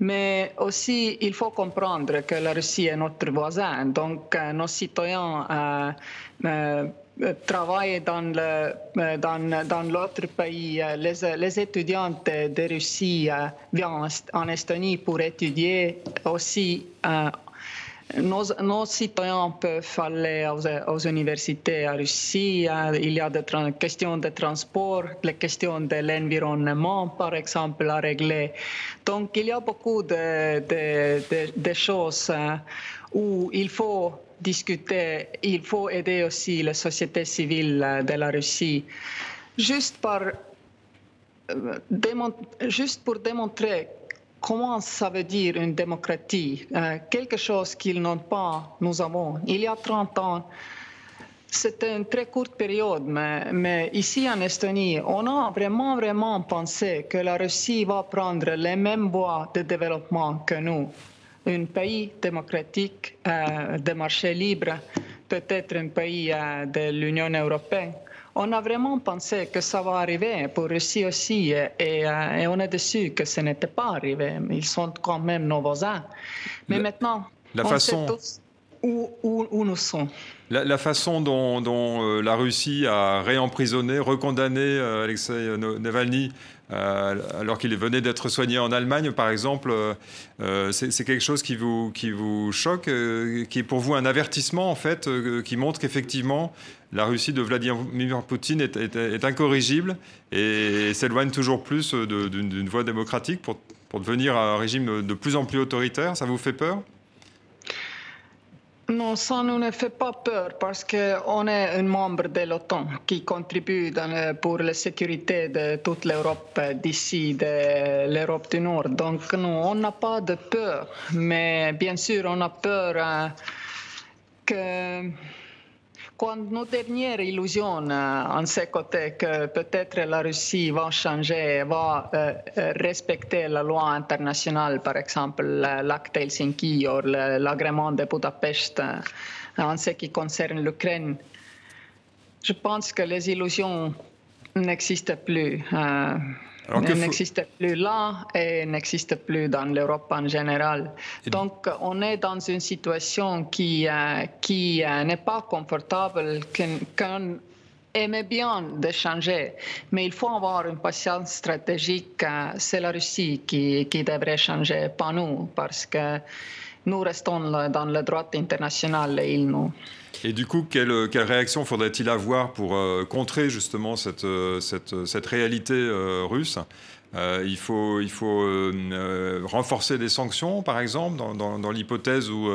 Mais aussi, il faut comprendre que la Russie est notre voisin. Donc, nos citoyens euh, euh, travaillent dans, le, dans, dans l'autre pays. Les, les étudiants de, de Russie euh, viennent en Estonie pour étudier. Aussi, euh, nos, nos citoyens peuvent aller aux, aux universités en Russie. Il y a des tra- questions de transport, les questions de l'environnement, par exemple, à régler. Donc, il y a beaucoup de, de, de, de choses où il faut discuter, il faut aider aussi la société civile de la Russie. Juste, par, juste pour démontrer comment ça veut dire une démocratie, euh, quelque chose qu'ils n'ont pas, nous avons. Il y a trente ans, c'était une très courte période, mais, mais ici en Estonie, on a vraiment, vraiment pensé que la Russie va prendre les mêmes voies de développement que nous. Un pays démocratique, euh, de marché libre, peut-être un pays euh, de l'Union européenne. On a vraiment pensé que ça va arriver pour Russie aussi, et, et on est déçu que ce n'était pas arrivé. Ils sont quand même nos voisins. Mais la, maintenant, la on façon, sait tous où, où, où nous sommes. La, la façon dont, dont la Russie a réemprisonné, recondamné Alexei Navalny, alors qu'il venait d'être soigné en Allemagne, par exemple, c'est, c'est quelque chose qui vous, qui vous choque, qui est pour vous un avertissement, en fait, qui montre qu'effectivement, la Russie de Vladimir Poutine est, est, est incorrigible et, et s'éloigne toujours plus de, d'une, d'une voie démocratique pour, pour devenir un régime de plus en plus autoritaire. Ça vous fait peur ? Non, ça ne nous fait pas peur parce qu'on est un membre de l'OTAN qui contribue dans le, pour la sécurité de toute l'Europe, d'ici de l'Europe du Nord. Donc, nous, on n'a pas de peur. Mais bien sûr, on a peur euh, que quand nos dernières illusions euh, en ce côté que peut-être la Russie va changer, va euh, respecter la loi internationale, par exemple l'acte Helsinki ou l'agrément de Budapest euh, en ce qui concerne l'Ukraine, je pense que les illusions n'existent plus. Euh, Elles n'existent faut... plus là et n'existent plus dans l'Europe en général. Et... Donc, on est dans une situation qui, euh, qui euh, n'est pas confortable, qu'on aimait bien de changer. Mais il faut avoir une patience stratégique. C'est la Russie qui, qui devrait changer, pas nous, parce que nous restons dans le droit international et ils nous... Et du coup, quelle, quelle réaction faudrait-il avoir pour euh, contrer justement cette, cette, cette réalité euh, russe ? Euh, il faut, il faut euh, renforcer les sanctions, par exemple, dans, dans, dans l'hypothèse où,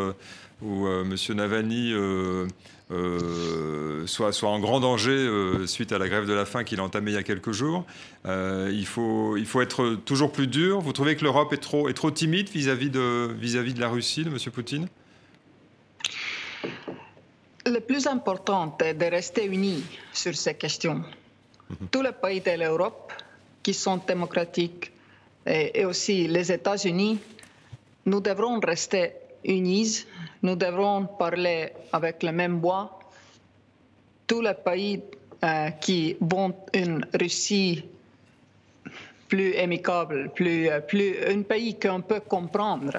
où euh, M. Navalny euh, euh, soit, soit en grand danger euh, suite à la grève de la faim qu'il a entamée il y a quelques jours. Euh, il faut, il faut être toujours plus dur. Vous trouvez que l'Europe est trop, est trop timide vis-à-vis de, vis-à-vis de la Russie, de M. Poutine ? Le plus important est de rester unis sur ces questions. Tous les pays de l'Europe qui sont démocratiques et aussi les États-Unis, nous devrons rester unis, nous devrons parler avec la même voix. Tous les pays euh, qui vont une Russie plus amicable, plus, plus, un pays qu'on peut comprendre.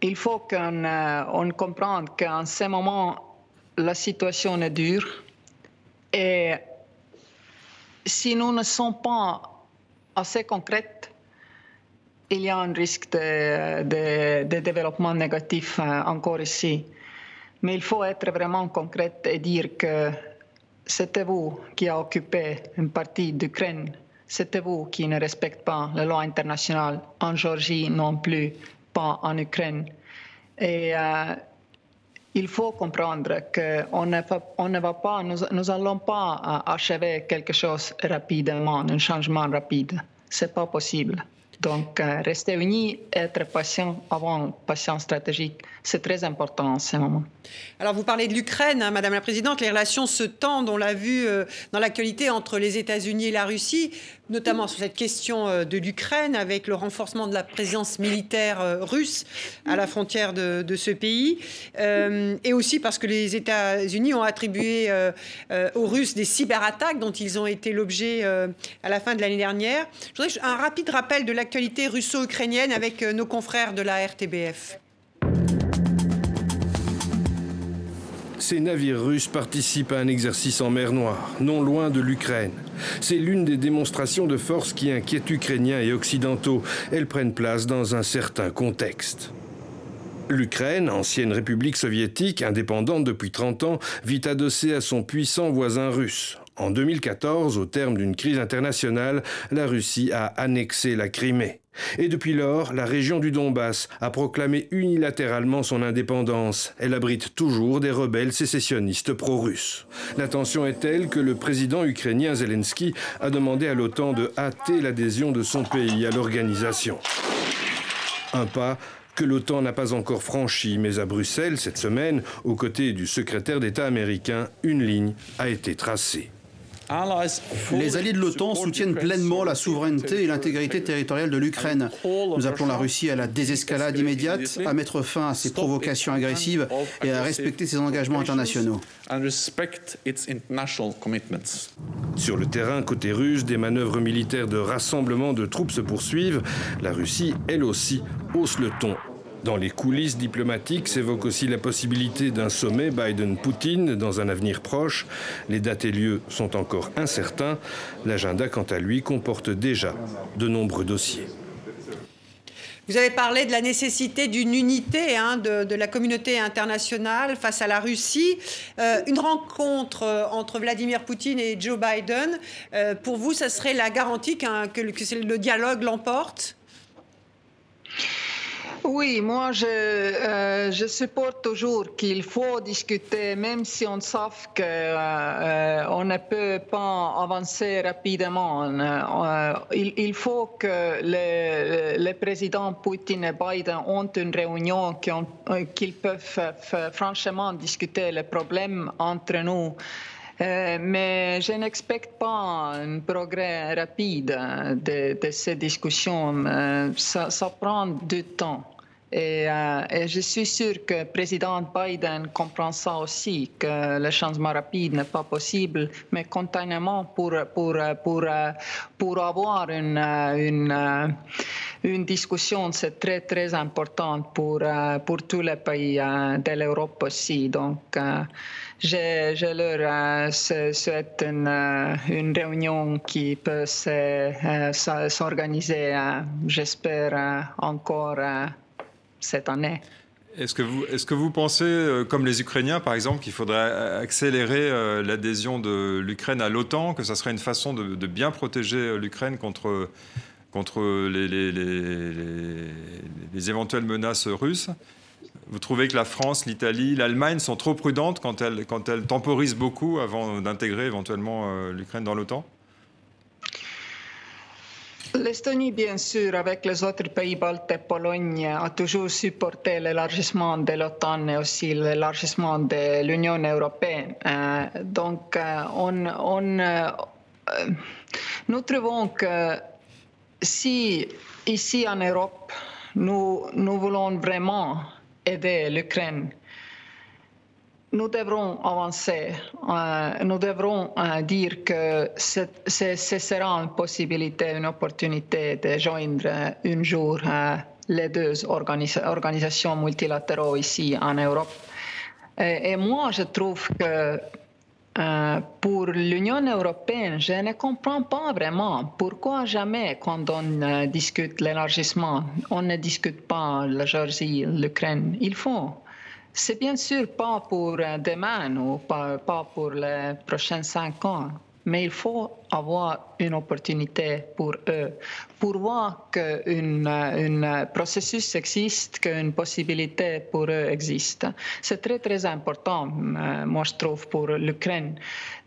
Il faut qu'on euh, on comprenne qu'en ce moment, la situation est dure et si nous ne sommes pas assez concrets, il y a un risque de, de, de développement négatif encore ici. Mais il faut être vraiment concret et dire que c'était vous qui avez occupé une partie d'Ukraine, c'était vous qui ne respectez pas la loi internationale, en Géorgie non plus, pas en Ukraine. Et... Euh, il faut comprendre qu'on ne va, on ne va pas, nous n'allons pas achever quelque chose rapidement, un changement rapide. Ce n'est pas possible. Donc, rester unis, être patient, avoir une patience stratégique, c'est très important en ce moment. Alors, vous parlez de l'Ukraine, hein, Madame la Présidente. Les relations se tendent, on l'a vu euh, dans l'actualité, entre les États-Unis et la Russie, notamment sur cette question euh, de l'Ukraine, avec le renforcement de la présence militaire euh, russe à la frontière de, de ce pays. Euh, et aussi parce que les États-Unis ont attribué euh, euh, aux Russes des cyberattaques dont ils ont été l'objet euh, à la fin de l'année dernière. Je voudrais un rapide rappel de l'actualité. Actualité russo-ukrainienne avec nos confrères de la R T B F. Ces navires russes participent à un exercice en mer Noire, non loin de l'Ukraine. C'est l'une des démonstrations de force qui inquiète Ukrainiens et Occidentaux. Elles prennent place dans un certain contexte. L'Ukraine, ancienne république soviétique, indépendante depuis trente ans, vit adossée à son puissant voisin russe. En deux mille quatorze, au terme d'une crise internationale, la Russie a annexé la Crimée. Et depuis lors, la région du Donbass a proclamé unilatéralement son indépendance. Elle abrite toujours des rebelles sécessionnistes pro-russes. La tension est telle que le président ukrainien Zelensky a demandé à l'OTAN de hâter l'adhésion de son pays à l'organisation. Un pas que l'OTAN n'a pas encore franchi, mais à Bruxelles, cette semaine, aux côtés du secrétaire d'État américain, une ligne a été tracée. Les alliés de l'OTAN soutiennent pleinement la souveraineté et l'intégrité territoriale de l'Ukraine. Nous appelons la Russie à la désescalade immédiate, à mettre fin à ses provocations agressives et à respecter ses engagements internationaux. Sur le terrain, côté russe, des manœuvres militaires de rassemblement de troupes se poursuivent. La Russie, elle aussi, hausse le ton. Dans les coulisses diplomatiques s'évoque aussi la possibilité d'un sommet Biden-Poutine dans un avenir proche. Les dates et lieux sont encore incertains. L'agenda, quant à lui, comporte déjà de nombreux dossiers. Vous avez parlé de la nécessité d'une unité hein, de, de la communauté internationale face à la Russie. Euh, une rencontre entre Vladimir Poutine et Joe Biden, euh, pour vous, ça serait la garantie qu'un, que le dialogue l'emporte ? Oui, moi je, euh, je supporte toujours qu'il faut discuter, même si on sait qu'on euh, ne peut pas avancer rapidement. Euh, il, il faut que les le présidents Poutine et Biden ont une réunion qui ont, qu'ils peuvent franchement discuter les problèmes entre nous. Euh, mais je n'expecte pas un progrès rapide de, de ces discussions. Euh, ça, ça prend du temps. Et, euh, et je suis sûr que le président Biden comprend ça aussi, que le changement rapide n'est pas possible, mais continuellement pour, pour, pour, pour avoir une, une, une discussion, c'est très, très important pour, pour tous les pays de l'Europe aussi. Donc, je, je leur souhaite une, une réunion qui peut s'organiser, j'espère, encore cette année. Est-ce que vous, est-ce que vous pensez, euh, comme les Ukrainiens par exemple, qu'il faudrait accélérer euh, l'adhésion de l'Ukraine à l'OTAN, que ça serait une façon de, de bien protéger l'Ukraine contre, contre les, les, les, les, les éventuelles menaces russes? Vous trouvez que la France, l'Italie, l'Allemagne sont trop prudentes quand elles, quand elles temporisent beaucoup avant d'intégrer éventuellement euh, l'Ukraine dans l'OTAN? L'Estonie, bien sûr, avec les autres pays baltes et Pologne, a toujours supporté l'élargissement de l'OTAN et aussi l'élargissement de l'Union européenne. Euh, donc, euh, on, on, euh, nous trouvons que si, ici en Europe, nous, nous voulons vraiment aider l'Ukraine, nous devrons avancer, euh, nous devrons euh, dire que c'est, c'est, ce sera une possibilité, une opportunité de joindre euh, un jour euh, les deux organisa- organisations multilatérales ici en Europe. Et, et moi, je trouve que euh, pour l'Union européenne, je ne comprends pas vraiment pourquoi jamais, quand on euh, discute l'élargissement, on ne discute pas la Géorgie, l'Ukraine. Il faut. C'est bien sûr pas pour demain ou pas, pas pour les prochains cinq ans, mais il faut avoir une opportunité pour eux, pour voir qu'un processus existe, qu'une possibilité pour eux existe. C'est très, très important, moi je trouve, pour l'Ukraine,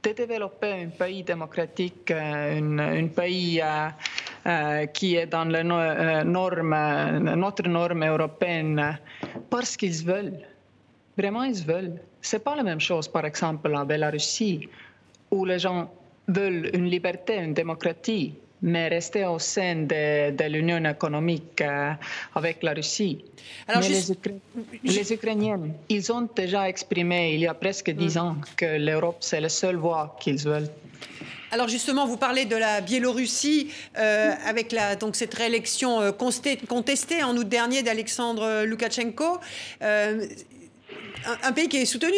de développer un pays démocratique, un, un pays euh, qui est dans les normes, notre norme européenne, parce qu'ils veulent. Vraiment, ils veulent. C'est pas la même chose, par exemple, en Biélorussie, où les gens veulent une liberté, une démocratie, mais rester au sein de, de l'union économique euh, avec la Russie. Alors, juste... les, Ukra... juste... les Ukrainiens, ils ont déjà exprimé il y a presque dix mmh. ans que l'Europe, c'est la seule voie qu'ils veulent. Alors justement, vous parlez de la Biélorussie euh, avec la, donc cette réélection contestée en août dernier d'Alexandre Loukachenko. Euh, Un pays qui est soutenu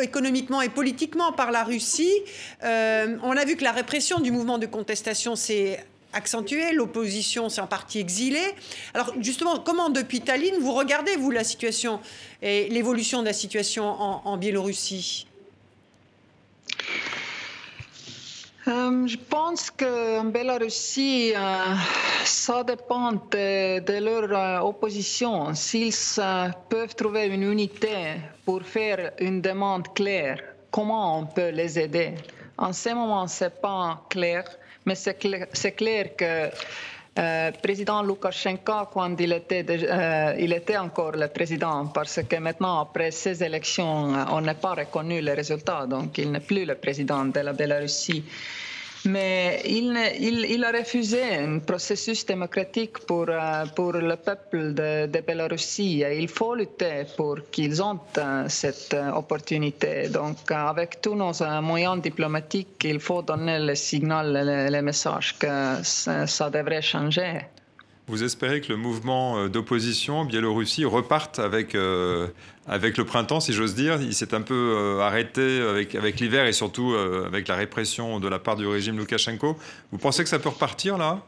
économiquement et politiquement par la Russie. Euh, on a vu que la répression du mouvement de contestation s'est accentuée, l'opposition s'est en partie exilée. Alors justement, comment depuis Tallinn, vous regardez, vous, la situation et l'évolution de la situation en, en Biélorussie ? Euh, je pense qu'en Biélorussie, euh, ça dépend de, de leur euh, opposition. S'ils euh, peuvent trouver une unité pour faire une demande claire, comment on peut les aider? En ce moment, ce n'est pas clair, mais c'est clair, c'est clair que Euh, président Loukachenko, quand il était, de, euh, il était encore le président, parce que maintenant, après ces élections, on n'a pas reconnu les résultats, donc il n'est plus le président de la Biélorussie. Mais il, il, il a refusé un processus démocratique pour, pour le peuple de, de Biélorussie. Il faut lutter pour qu'ils ont cette opportunité. Donc, avec tous nos moyens diplomatiques, il faut donner le signal, le, le message que ça, ça devrait changer. Vous espérez que le mouvement d'opposition en Biélorussie reparte avec, euh, avec le printemps, si j'ose dire. Il s'est un peu euh, arrêté avec, avec l'hiver et surtout euh, avec la répression de la part du régime Loukachenko. Vous pensez que ça peut repartir, là ?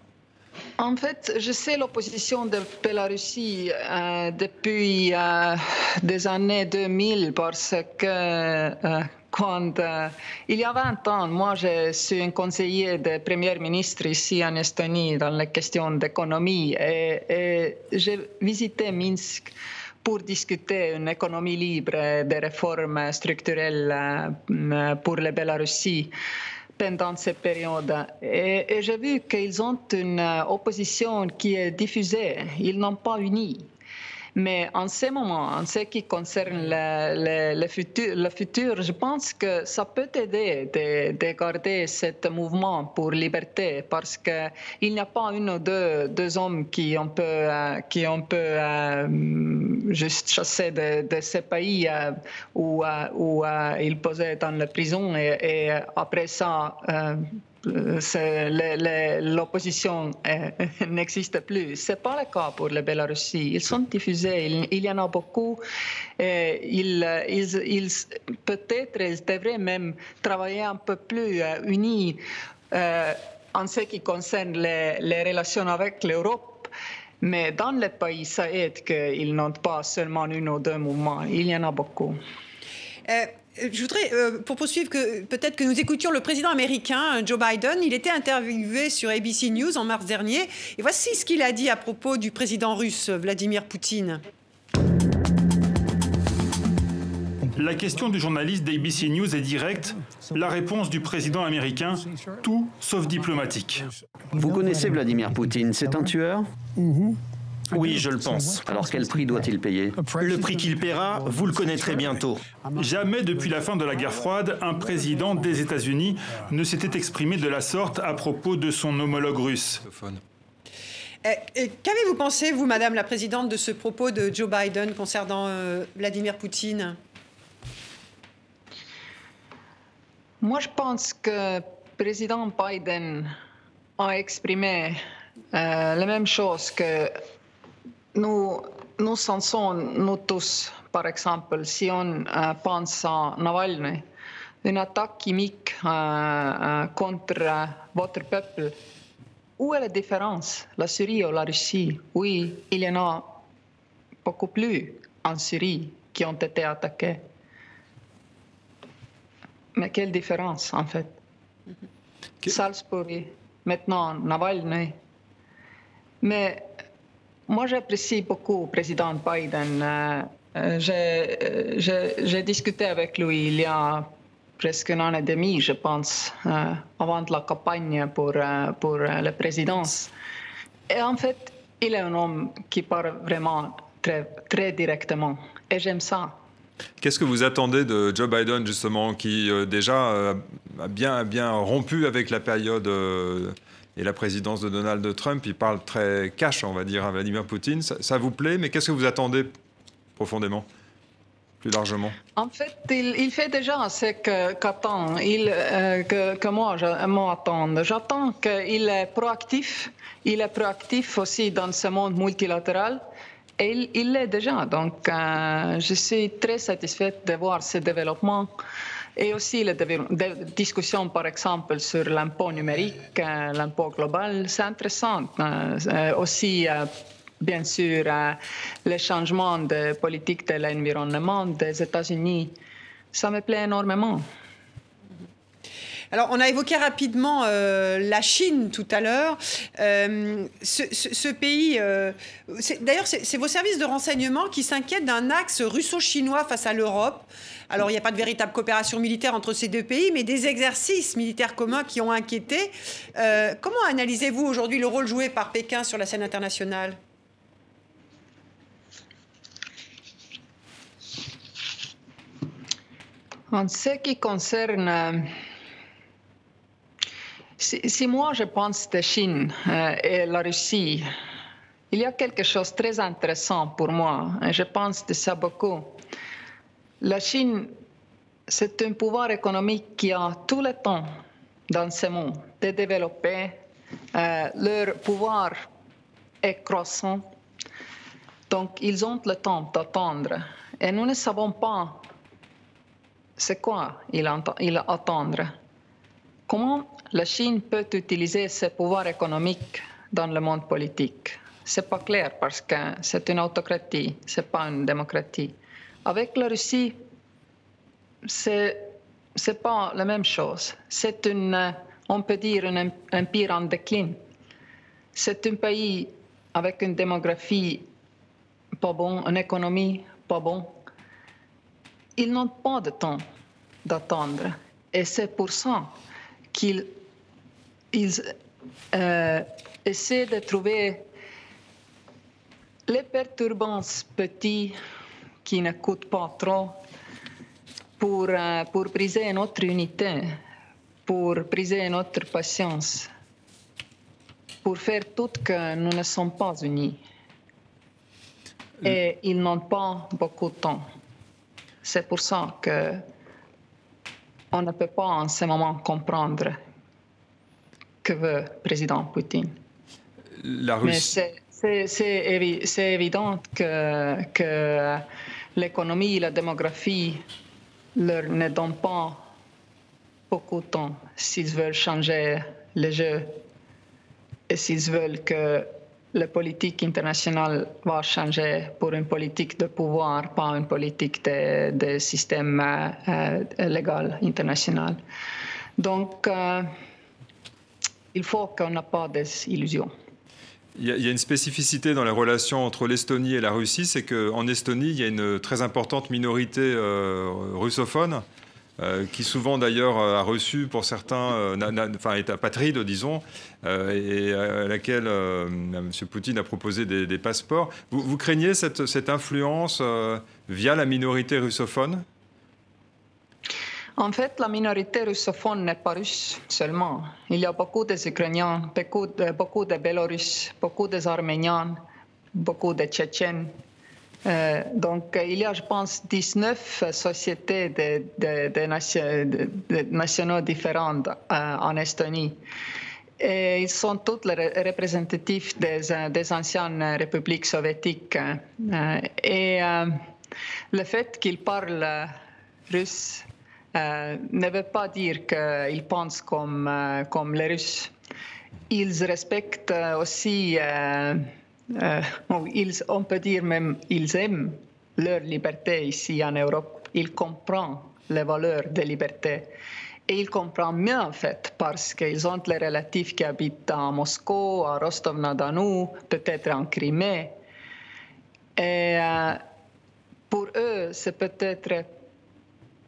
En fait, je sais l'opposition de Biélorussie euh, depuis euh, des années deux mille, parce que... Euh, Quand, euh, il y a vingt ans, moi, je suis un conseiller de Premier ministre ici en Estonie dans les questions d'économie. Et, et j'ai visité Minsk pour discuter une économie libre, des réformes structurelles pour la Biélorussie pendant cette période. Et, et j'ai vu qu'ils ont une opposition qui est diffusée. Ils n'ont pas uni. Mais en ce moment, en ce qui concerne le, le, le, futur, le futur, je pense que ça peut aider de, de garder ce mouvement pour liberté, parce qu'il n'y a pas une ou deux, deux hommes qui on peut, qui on peut euh, juste chasser de, de ce pays euh, où, où euh, ils posaient dans la prison et, et après ça... Euh, C'est, le, le, l'opposition euh, n'existe plus. Ce n'est pas le cas pour la Biélorussie. Ils sont diffusés, il, il y en a beaucoup. Et ils, ils, ils, peut-être ils devraient même travailler un peu plus euh, unis euh, en ce qui concerne les, les relations avec l'Europe. Mais dans le pays, ça aide qu'ils n'ont pas seulement une ou deux mouvements. Il y en a beaucoup. Euh... Je voudrais, euh, pour poursuivre, que, peut-être que nous écoutions le président américain, Joe Biden. Il était interviewé sur A B C News en mars dernier. Et voici ce qu'il a dit à propos du président russe, Vladimir Poutine. La question du journaliste d'A B C News est directe. La réponse du président américain, tout sauf diplomatique. Vous connaissez Vladimir Poutine, c'est un tueur ? Mm-hmm. Oui, je le pense. Alors quel prix doit-il payer ? Le prix qu'il paiera, vous le connaîtrez bientôt. Jamais depuis la fin de la guerre froide, un président des États-Unis ne s'était exprimé de la sorte à propos de son homologue russe. Et, et, qu'avez-vous pensé, vous, Madame la Présidente, de ce propos de Joe Biden concernant euh, Vladimir Poutine ? Moi, je pense que le président Biden a exprimé euh, la même chose que Nous, nous sentons, nous tous, par exemple, si on euh, pense à Navalny, une attaque chimique euh, euh, contre euh, votre peuple, où est la différence, la Syrie ou la Russie ? Oui, il y en a beaucoup plus en Syrie qui ont été attaqués. Mais quelle différence, en fait ? Mm-hmm. Salisbury, maintenant Navalny. Mais... Moi, j'apprécie beaucoup le président Biden. Euh, j'ai, j'ai, j'ai discuté avec lui il y a presque un an et demi, je pense, euh, avant la campagne pour, euh, pour la présidence. Et en fait, il est un homme qui parle vraiment très, très directement. Et j'aime ça. Qu'est-ce que vous attendez de Joe Biden, justement, qui euh, déjà euh, a bien, bien rompu avec la période... Euh... Et la présidence de Donald Trump, il parle très cash, on va dire, à Vladimir Poutine. Ça, ça vous plaît, mais qu'est-ce que vous attendez profondément, plus largement ? En fait, il, il fait déjà ce que, qu'attend, il, euh, que, que moi, je, moi attends. J'attends qu'il est proactif. Il est proactif aussi dans ce monde multilatéral. Et il, il l'est déjà. Donc, euh, je suis très satisfaite de voir ce développement. Et aussi la discussion, par exemple, sur l'impôt numérique, l'impôt global, c'est intéressant. Aussi, bien sûr, les changements de politique de l'environnement des États-Unis, ça me plaît énormément. Alors, on a évoqué rapidement euh, la Chine tout à l'heure. Euh, ce, ce, ce pays... Euh, c'est, d'ailleurs, c'est, c'est vos services de renseignement qui s'inquiètent d'un axe russo-chinois face à l'Europe. Alors, il n'y a pas de véritable coopération militaire entre ces deux pays, mais des exercices militaires communs qui ont inquiété. Euh, comment analysez-vous aujourd'hui le rôle joué par Pékin sur la scène internationale ? En ce qui concerne... Euh... Si, si moi je pense de Chine euh, et la Russie, il y a quelque chose de très intéressant pour moi. Et je pense de ça beaucoup. La Chine, c'est un pouvoir économique qui a tout le temps dans ce monde de développer. Euh, leur pouvoir est croissant. Donc, ils ont le temps d'attendre. Et nous ne savons pas c'est quoi ils attendent. Comment la Chine peut utiliser ses pouvoirs économiques dans le monde politique ? Ce n'est pas clair parce que c'est une autocratie, ce n'est pas une démocratie. Avec la Russie, c'est c'est pas la même chose. C'est une, on peut dire, un empire en déclin. C'est un pays avec une démographie pas bonne, une économie pas bonne. Ils n'ont pas de temps d'attendre. Et c'est pour ça qu'ils ils, euh, essaient de trouver les perturbances petites qui ne coûtent pas trop pour, euh, pour briser notre unité, pour briser notre patience, pour faire tout que nous ne sommes pas unis. Et ils n'ont pas beaucoup de temps. C'est pour ça qu'on ne peut pas en ce moment comprendre que veut le président Poutine. La Russie... Mais c'est, c'est, c'est, évi- c'est évident que, que l'économie, la démographie leur ne donnent pas beaucoup de temps s'ils veulent changer le jeu et s'ils veulent que la politique internationale va changer pour une politique de pouvoir, pas une politique de, de système euh, légal international. Donc, euh, il faut qu'on n'a pas des illusions. Il y a, il y a une spécificité dans la relation entre l'Estonie et la Russie, c'est qu'en Estonie, il y a une très importante minorité euh, russophone, Euh, qui souvent d'ailleurs a reçu pour certains, euh, na, na, enfin est apatride, disons, euh, et à, à laquelle euh, M. Poutine a proposé des, des passeports. Vous, vous craignez cette, cette influence euh, via la minorité russophone ? En fait, la minorité russophone n'est pas russe seulement. Il y a beaucoup d'Ukrainiens, beaucoup de, beaucoup de Bélorusses, beaucoup d'Arméniens, beaucoup de Tchétchènes. Euh, donc, il y a, je pense, dix-neuf sociétés de, de, de, nation, de, de nationaux différentes euh, en Estonie. Et ils sont tous les représentatifs des, des anciennes républiques soviétiques. Euh, et euh, le fait qu'ils parlent russe euh, ne veut pas dire qu'ils pensent comme, euh, comme les Russes. Ils respectent aussi... Euh, Euh, ils, on peut dire même qu'ils aiment leur liberté ici en Europe. Ils comprennent les valeurs de liberté. Et ils comprennent mieux, en fait, parce qu'ils ont les relatifs qui habitent à Moscou, à Rostov-na-Donou, peut-être en Crimée. Et euh, pour eux, c'est peut-être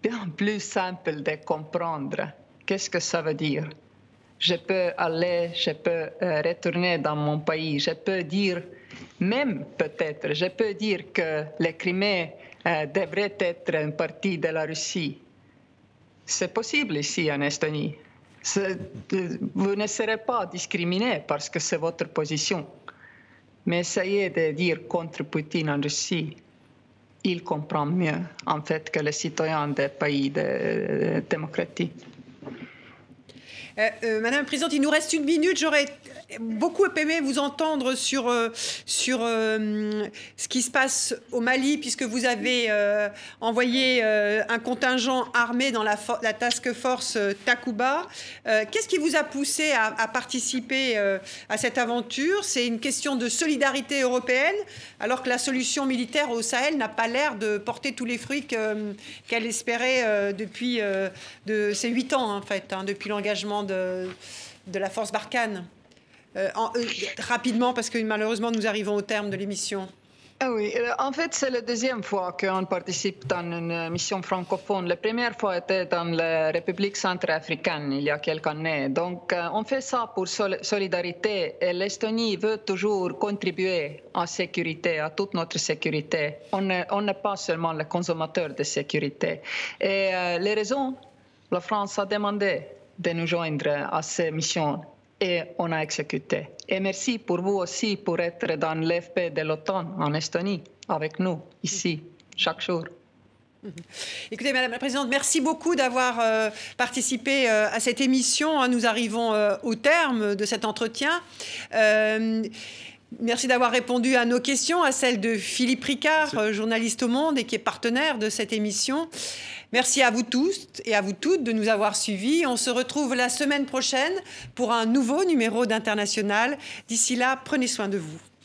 bien plus simple de comprendre qu'est-ce que ça veut dire. Je peux aller, je peux retourner dans mon pays. Je peux dire, même peut-être, je peux dire que la Crimée euh, devrait être une partie de la Russie. C'est possible ici en Estonie. C'est, vous ne serez pas discriminé parce que c'est votre position. Mais essayez de dire contre Poutine en Russie. Il comprend mieux, en fait, que les citoyens des pays de, de démocratie. Euh, euh, Madame la Présidente, il nous reste une minute. J'aurais beaucoup aimé vous entendre sur, euh, sur euh, ce qui se passe au Mali, puisque vous avez euh, envoyé euh, un contingent armé dans la, for- la task force euh, Takuba. Euh, qu'est-ce qui vous a poussé à, à participer euh, à cette aventure ? C'est une question de solidarité européenne, alors que la solution militaire au Sahel n'a pas l'air de porter tous les fruits que, qu'elle espérait euh, depuis euh, de, ces huit ans, en fait, hein, depuis l'engagement De, de la force Barkhane. Euh, en, euh, rapidement, parce que malheureusement, nous arrivons au terme de l'émission. Ah oui, en fait, c'est la deuxième fois qu'on participe dans une mission francophone. La première fois était dans la République centrafricaine, il y a quelques années. Donc, on fait ça pour sol- solidarité. Et l'Estonie veut toujours contribuer à sécurité, à toute notre sécurité. On n'est on n'est pas seulement le consommateur de sécurité. Et euh, les raisons, la France a demandé de nous joindre à ces missions et on a exécuté. Et merci pour vous aussi pour être dans l'E F P de l'OTAN en Estonie avec nous ici chaque jour. Écoutez, Madame la Présidente, merci beaucoup d'avoir euh, participé euh, à cette émission. Nous arrivons euh, au terme de cet entretien. Euh, Merci d'avoir répondu à nos questions, à celles de Philippe Ricard, Merci. journaliste au Monde et qui est partenaire de cette émission. Merci à vous tous et à vous toutes de nous avoir suivis. On se retrouve la semaine prochaine pour un nouveau numéro d'International. D'ici là, prenez soin de vous.